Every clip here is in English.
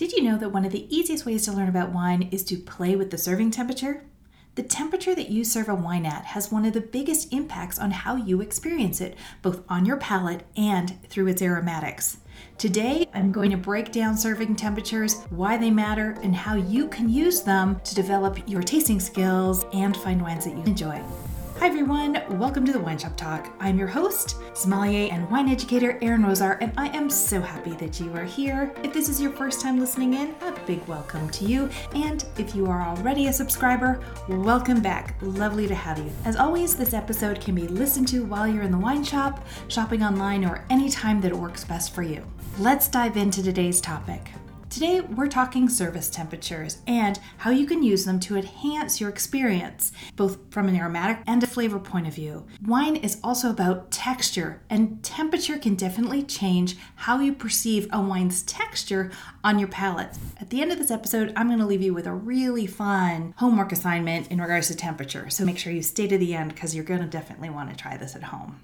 Did you know that one of the easiest ways to learn about wine is to play with the serving temperature? The temperature that you serve a wine at has one of the biggest impacts on how you experience it, both on your palate and through its aromatics. Today, I'm going to break down serving temperatures, why they matter, and how you can use them to develop your tasting skills and find wines that you enjoy. Hi everyone, welcome to the Wine Shop Talk. I'm your host, sommelier and wine educator Erin Rosar, and I am so happy that you are here. If this is your first time listening in, a big welcome to you. And if you are already a subscriber, welcome back. Lovely to have you. As always, this episode can be listened to while you're in the wine shop, shopping online, or any time that works best for you. Let's dive into today's topic. Today, we're talking service temperatures and how you can use them to enhance your experience, both from an aromatic and a flavor point of view. Wine is also about texture, and temperature can definitely change how you perceive a wine's texture on your palate. At the end of this episode, I'm going to leave you with a really fun homework assignment in regards to temperature, so make sure you stay to the end because you're going to definitely want to try this at home.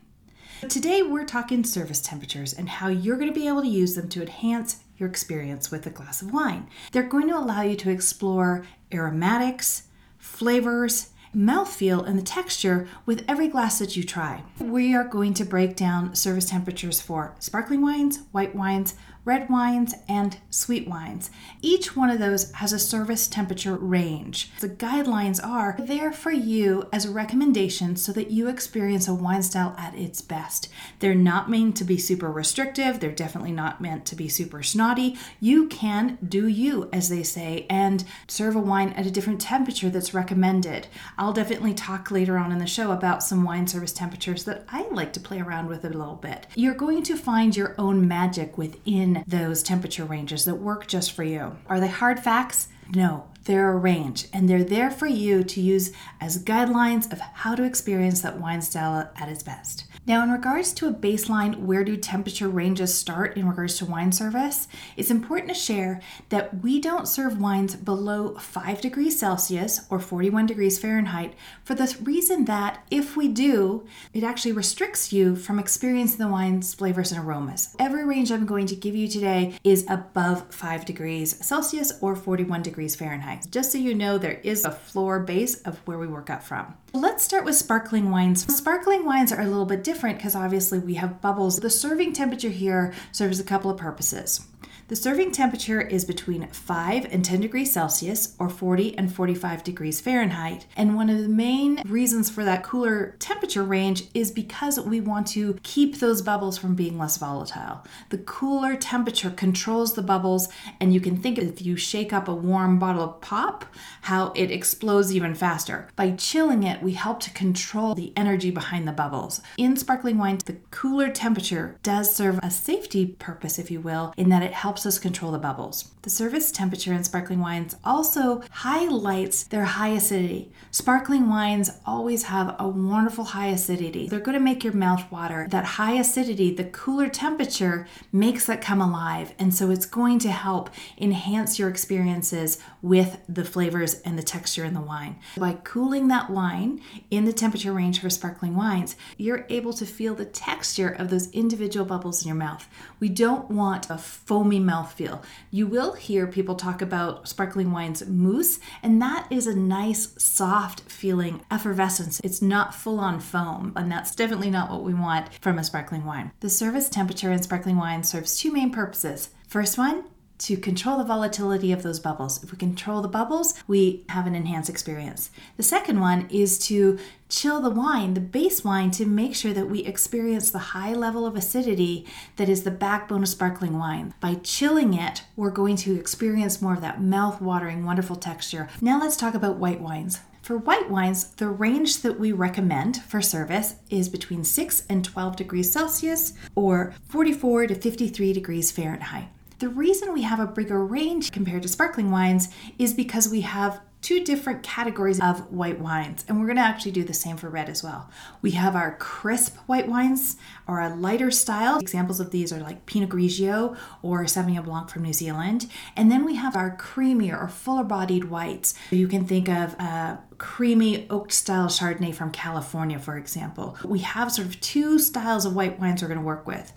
Today, we're talking service temperatures and how you're going to be able to use them to enhance your experience with a glass of wine. They're going to allow you to explore aromatics, flavors, mouthfeel, and the texture with every glass that you try. We are going to break down service temperatures for sparkling wines, white wines, red wines, and sweet wines. Each one of those has a service temperature range. The guidelines are there for you as a recommendation so that you experience a wine style at its best. They're not meant to be super restrictive. They're definitely not meant to be super snotty. You can do you, as they say, and serve a wine at a different temperature that's recommended. I'll definitely talk later on in the show about some wine service temperatures that I like to play around with a little bit. You're going to find your own magic within those temperature ranges that work just for you. Are they hard facts? No, they're a range, and they're there for you to use as guidelines of how to experience that wine style at its best. Now, in regards to a baseline, where do temperature ranges start in regards to wine service? It's important to share that we don't serve wines below 5 degrees Celsius or 41 degrees Fahrenheit for the reason that if we do, it actually restricts you from experiencing the wine's flavors and aromas. Every range I'm going to give you today is above 5 degrees Celsius or 41 degrees Fahrenheit. Just so you know, there is a floor base of where we work up from. Let's start with sparkling wines. Sparkling wines are a little bit different because obviously we have bubbles. The serving temperature here serves a couple of purposes. The serving temperature is between 5 and 10 degrees Celsius or 40 and 45 degrees Fahrenheit. And one of the main reasons for that cooler temperature range is because we want to keep those bubbles from being less volatile. The cooler temperature controls the bubbles, and you can think if you shake up a warm bottle of pop, how it explodes even faster. By chilling it, we help to control the energy behind the bubbles. In sparkling wine, the cooler temperature does serve a safety purpose, if you will, in that it helps us control the bubbles. The service temperature in sparkling wines also highlights their high acidity. Sparkling wines always have a wonderful high acidity. They're going to make your mouth water. That high acidity, the cooler temperature, makes that come alive, and so it's going to help enhance your experiences with the flavors and the texture in the wine. By cooling that wine in the temperature range for sparkling wines, you're able to feel the texture of those individual bubbles in your mouth. We don't want a foamy mouthfeel. You will hear people talk about sparkling wines mousse, and that is a nice, soft feeling effervescence. It's not full-on foam, and that's definitely not what we want from a sparkling wine. The service temperature in sparkling wine serves two main purposes. First one, to control the volatility of those bubbles. If we control the bubbles, we have an enhanced experience. The second one is to chill the wine, the base wine, to make sure that we experience the high level of acidity that is the backbone of sparkling wine. By chilling it, we're going to experience more of that mouth-watering, wonderful texture. Now let's talk about white wines. For white wines, the range that we recommend for service is between 6 and 12 degrees Celsius or 44 to 53 degrees Fahrenheit. The reason we have a bigger range compared to sparkling wines is because we have two different categories of white wines, and we're going to actually do the same for red as well. We have our crisp white wines, or a lighter style. Examples of these are like Pinot Grigio or Sauvignon Blanc from New Zealand. And then we have our creamier or fuller-bodied whites. You can think of creamy oak-style Chardonnay from California, for example. We have sort of two styles of white wines we're going to work with.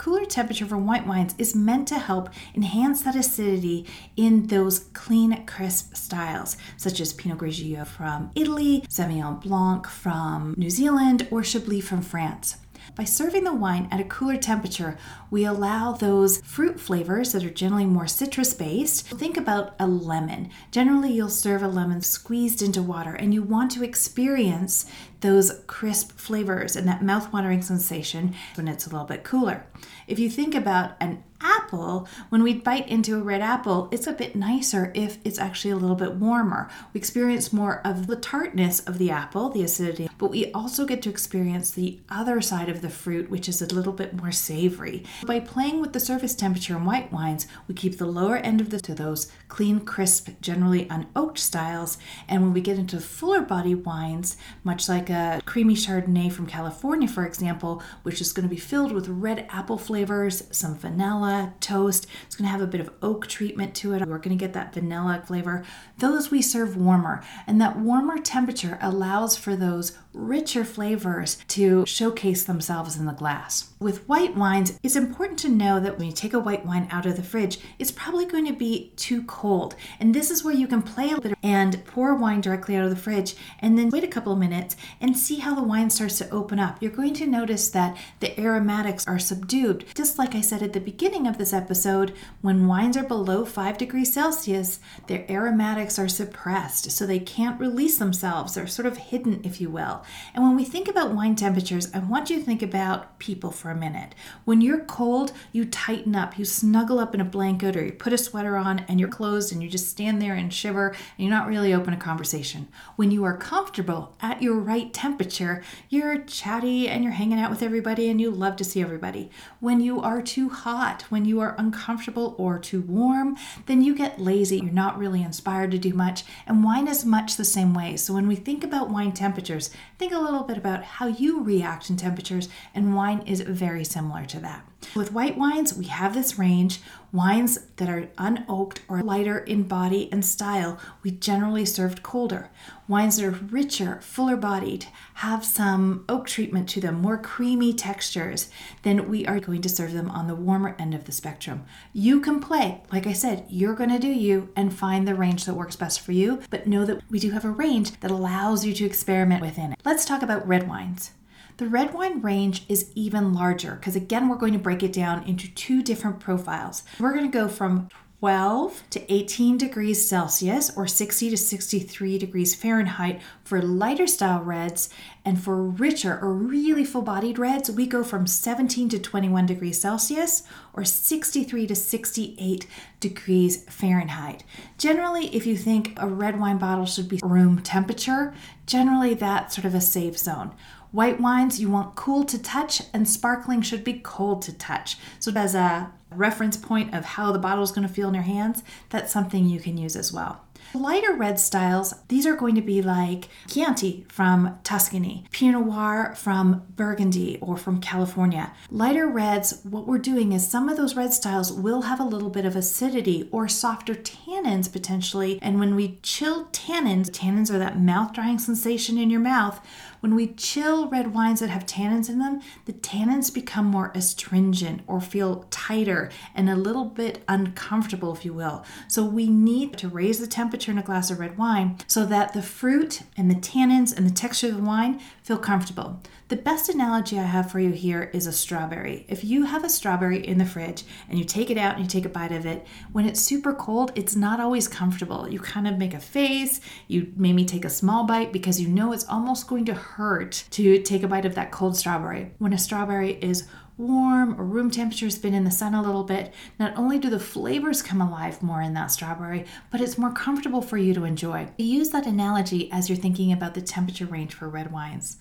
cooler temperature for white wines is meant to help enhance that acidity in those clean, crisp styles, such as Pinot Grigio from Italy, Semillon Blanc from New Zealand, or Chablis from France. By serving the wine at a cooler temperature, we allow those fruit flavors that are generally more citrus-based. Think about a lemon. Generally, you'll serve a lemon squeezed into water, and you want to experience those crisp flavors and that mouth-watering sensation when it's a little bit cooler. If you think about an apple, when we bite into a red apple, it's a bit nicer if it's actually a little bit warmer. We experience more of the tartness of the apple, the acidity, but we also get to experience the other side of the fruit, which is a little bit more savory. By playing with the surface temperature in white wines, we keep the lower end of to those clean, crisp, generally un-oaked styles, and when we get into fuller body wines, much like a creamy Chardonnay from California, for example, which is going to be filled with red apple flavors, some vanilla, toast. It's going to have a bit of oak treatment to it. We're going to get that vanilla flavor. Those we serve warmer, and that warmer temperature allows for those richer flavors to showcase themselves in the glass. With white wines, it's important to know that when you take a white wine out of the fridge, it's probably going to be too cold. And this is where you can play a bit and pour wine directly out of the fridge and then wait a couple of minutes and see how the wine starts to open up. You're going to notice that the aromatics are subdued. Just like I said at the beginning of this episode, when wines are below 5 degrees Celsius, their aromatics are suppressed, so they can't release themselves. They're sort of hidden, if you will. And when we think about wine temperatures, I want you to think about people for a minute. When you're cold, you tighten up, you snuggle up in a blanket, or you put a sweater on and you're closed and you just stand there and shiver and you're not really open to conversation. When you are comfortable at your right temperature, you're chatty and you're hanging out with everybody and you love to see everybody. When you are too hot, when you are uncomfortable or too warm, then you get lazy. You're not really inspired to do much, and wine is much the same way. So when we think about wine temperatures, think a little bit about how you react in temperatures, and wine is very similar to that. With white wines, we have this range. Wines that are unoaked or lighter in body and style, we generally served colder. Wines that are richer, fuller-bodied, have some oak treatment to them, more creamy textures, then we are going to serve them on the warmer end of the spectrum. You can play. Like I said, you're going to do you and find the range that works best for you, but know that we do have a range that allows you to experiment within it. Let's talk about red wines. The red wine range is even larger because, again, we're going to break it down into two different profiles. We're going to go from 12 to 18 degrees Celsius or 60 to 63 degrees Fahrenheit for lighter style reds, and for richer or really full-bodied reds, we go from 17 to 21 degrees Celsius or 63 to 68 degrees Fahrenheit. Generally, if you think a red wine bottle should be room temperature, generally that's sort of a safe zone. White wines, you want cool to touch, and sparkling should be cold to touch. So as a reference point of how the bottle is going to feel in your hands, that's something you can use as well. Lighter red styles, these are going to be like Chianti from Tuscany, Pinot Noir from Burgundy or from California. Lighter reds, what we're doing is some of those red styles will have a little bit of acidity or softer tannins potentially, and when we chill tannins are that mouth-drying sensation in your mouth. When we chill red wines that have tannins in them, the tannins become more astringent or feel tighter and a little bit uncomfortable, if you will. So we need to raise the temperature in a glass of red wine so that the fruit and the tannins and the texture of the wine feel comfortable. The best analogy I have for you here is a strawberry. If you have a strawberry in the fridge and you take it out and you take a bite of it, when it's super cold, it's not always comfortable. You kind of make a face, you maybe take a small bite because you know it's almost going to hurt to take a bite of that cold strawberry. When a strawberry is warm or room temperature, has been in the sun a little bit, not only do the flavors come alive more in that strawberry, but it's more comfortable for you to enjoy. Use that analogy as you're thinking about the temperature range for red wines.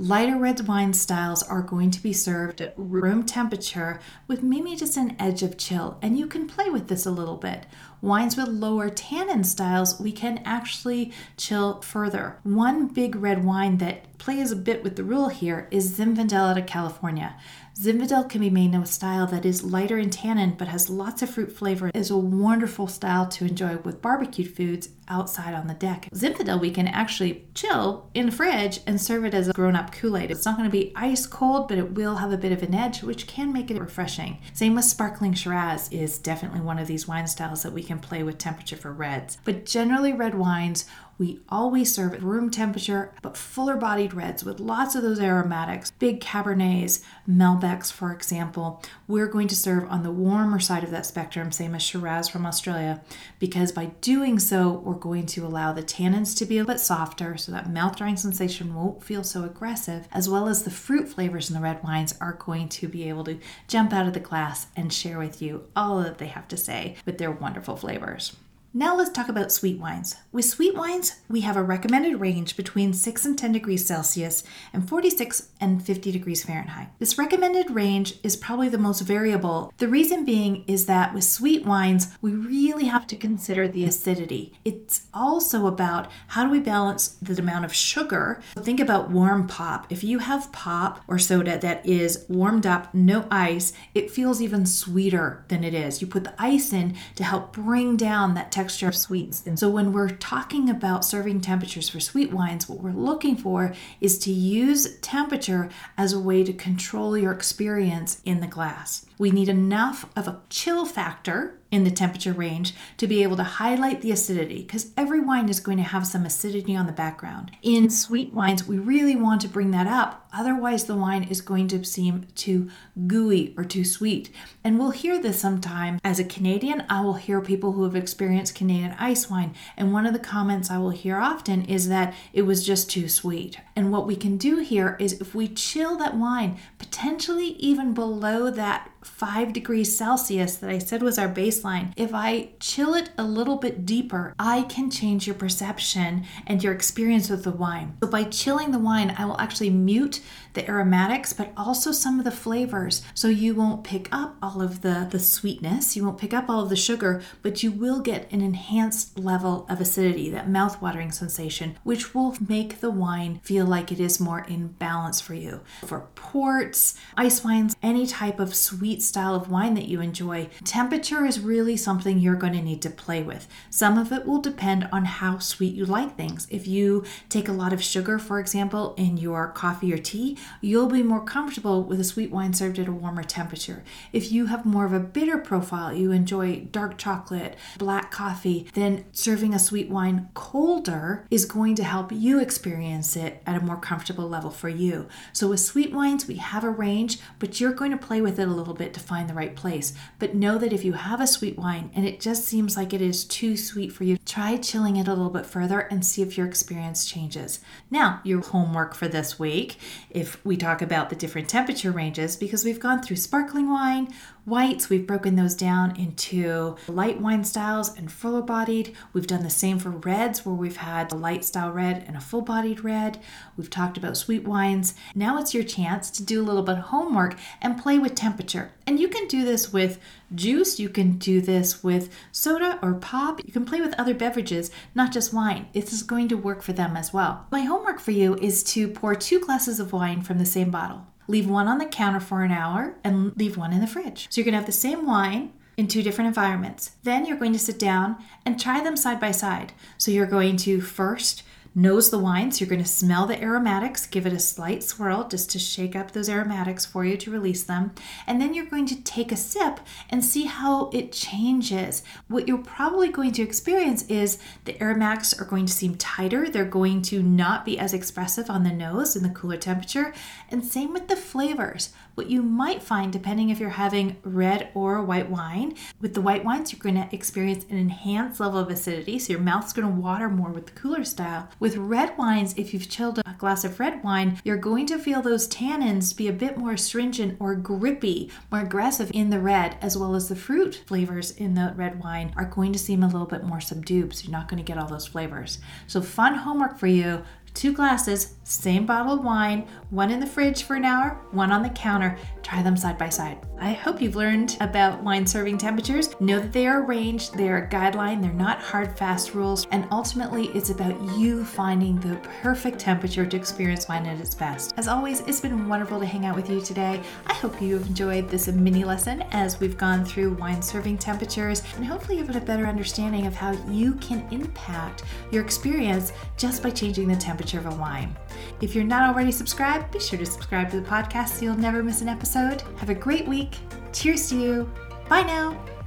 Lighter red wine styles are going to be served at room temperature with maybe just an edge of chill, and you can play with this a little bit. Wines with lower tannin styles, we can actually chill further. One big red wine that plays a bit with the rule here is Zinfandel out of California. Zinfandel can be made in a style that is lighter in tannin but has lots of fruit flavor. It's a wonderful style to enjoy with barbecued foods outside on the deck. Zinfandel we can actually chill in the fridge and serve it as a grown-up Kool-Aid. It's not going to be ice cold, but it will have a bit of an edge, which can make it refreshing. Same with sparkling Shiraz is definitely one of these wine styles that we can play with temperature for reds. But generally red wines, we always serve at room temperature, but fuller-bodied reds with lots of those aromatics, big Cabernets, Malbecs, for example, we're going to serve on the warmer side of that spectrum, same as Shiraz from Australia, because by doing so, we're going to allow the tannins to be a bit softer, so that mouth-drying sensation won't feel so aggressive, as well as the fruit flavors in the red wines are going to be able to jump out of the glass and share with you all that they have to say with their wonderful flavors. Now let's talk about sweet wines. With sweet wines, we have a recommended range between 6 and 10 degrees Celsius and 46 and 50 degrees Fahrenheit. This recommended range is probably the most variable. The reason being is that with sweet wines, we really have to consider the acidity. It's also about how do we balance the amount of sugar. Think about warm pop. If you have pop or soda that is warmed up, no ice, it feels even sweeter than it is. You put the ice in to help bring down that texture of sweets. And so when we're talking about serving temperatures for sweet wines, what we're looking for is to use temperature as a way to control your experience in the glass. We need enough of a chill factor in the temperature range to be able to highlight the acidity, because every wine is going to have some acidity on the background. In sweet wines, we really want to bring that up, otherwise the wine is going to seem too gooey or too sweet. And we'll hear this sometime. As a Canadian, I will hear people who have experienced Canadian ice wine, and one of the comments I will hear often is that it was just too sweet. And what we can do here is if we chill that wine, potentially even below that 5 degrees Celsius that I said was our baseline. If I chill it a little bit deeper, I can change your perception and your experience with the wine. So by chilling the wine, I will actually mute the aromatics, but also some of the flavors. So you won't pick up all of the sweetness, you won't pick up all of the sugar, but you will get an enhanced level of acidity, that mouth-watering sensation, which will make the wine feel like it is more in balance for you. For ports, ice wines, any type of sweet style of wine that you enjoy, temperature is really something you're going to need to play with. Some of it will depend on how sweet you like things. If you take a lot of sugar, for example, in your coffee or tea, you'll be more comfortable with a sweet wine served at a warmer temperature. If you have more of a bitter profile, you enjoy dark chocolate, black coffee, then serving a sweet wine colder is going to help you experience it at a more comfortable level for you. So with sweet wines, we have a range, but you're going to play with it a little bit to find the right place. But know that if you have a sweet wine and it just seems like it is too sweet for you, try chilling it a little bit further and see if your experience changes. Now, your homework for this week, if we talk about the different temperature ranges, because we've gone through sparkling wine, whites, we've broken those down into light wine styles and fuller bodied. We've done the same for reds, where we've had a light style red and a full bodied red. We've talked about sweet wines. Now it's your chance to do a little bit of homework and play with temperature. And you can do this with juice, you can do this with soda or pop, you can play with other beverages, not just wine. This is going to work for them as well. My homework for you is to pour 2 glasses of wine from the same bottle. Leave one on the counter for an hour and leave one in the fridge. So you're going to have the same wine in 2 different environments. Then you're going to sit down and try them side by side. So you're going to first nose the wine, so you're going to smell the aromatics, give it a slight swirl just to shake up those aromatics for you to release them, and then you're going to take a sip and see how it changes. What you're probably going to experience is the aromatics are going to seem tighter, they're going to not be as expressive on the nose in the cooler temperature, and same with the flavors. What you might find, depending if you're having red or white wine, with the white wines you're going to experience an enhanced level of acidity, so your mouth's going to water more with the cooler style. With red wines, if you've chilled a glass of red wine, you're going to feel those tannins be a bit more astringent or grippy, more aggressive in the red, as well as the fruit flavors in the red wine are going to seem a little bit more subdued, so you're not going to get all those flavors. So fun homework for you. 2 glasses, same bottle of wine, 1 in the fridge for an hour, 1 on the counter. Try them side by side. I hope you've learned about wine serving temperatures. Know that they are a range, they are a guideline, they're not hard, fast rules, and ultimately it's about you finding the perfect temperature to experience wine at its best. As always, it's been wonderful to hang out with you today. I hope you've enjoyed this mini lesson as we've gone through wine serving temperatures, and hopefully you've got a better understanding of how you can impact your experience just by changing the temperature of a wine. If you're not already subscribed, be sure to subscribe to the podcast so you'll never miss an episode. Have a great week. Cheers to you. Bye now.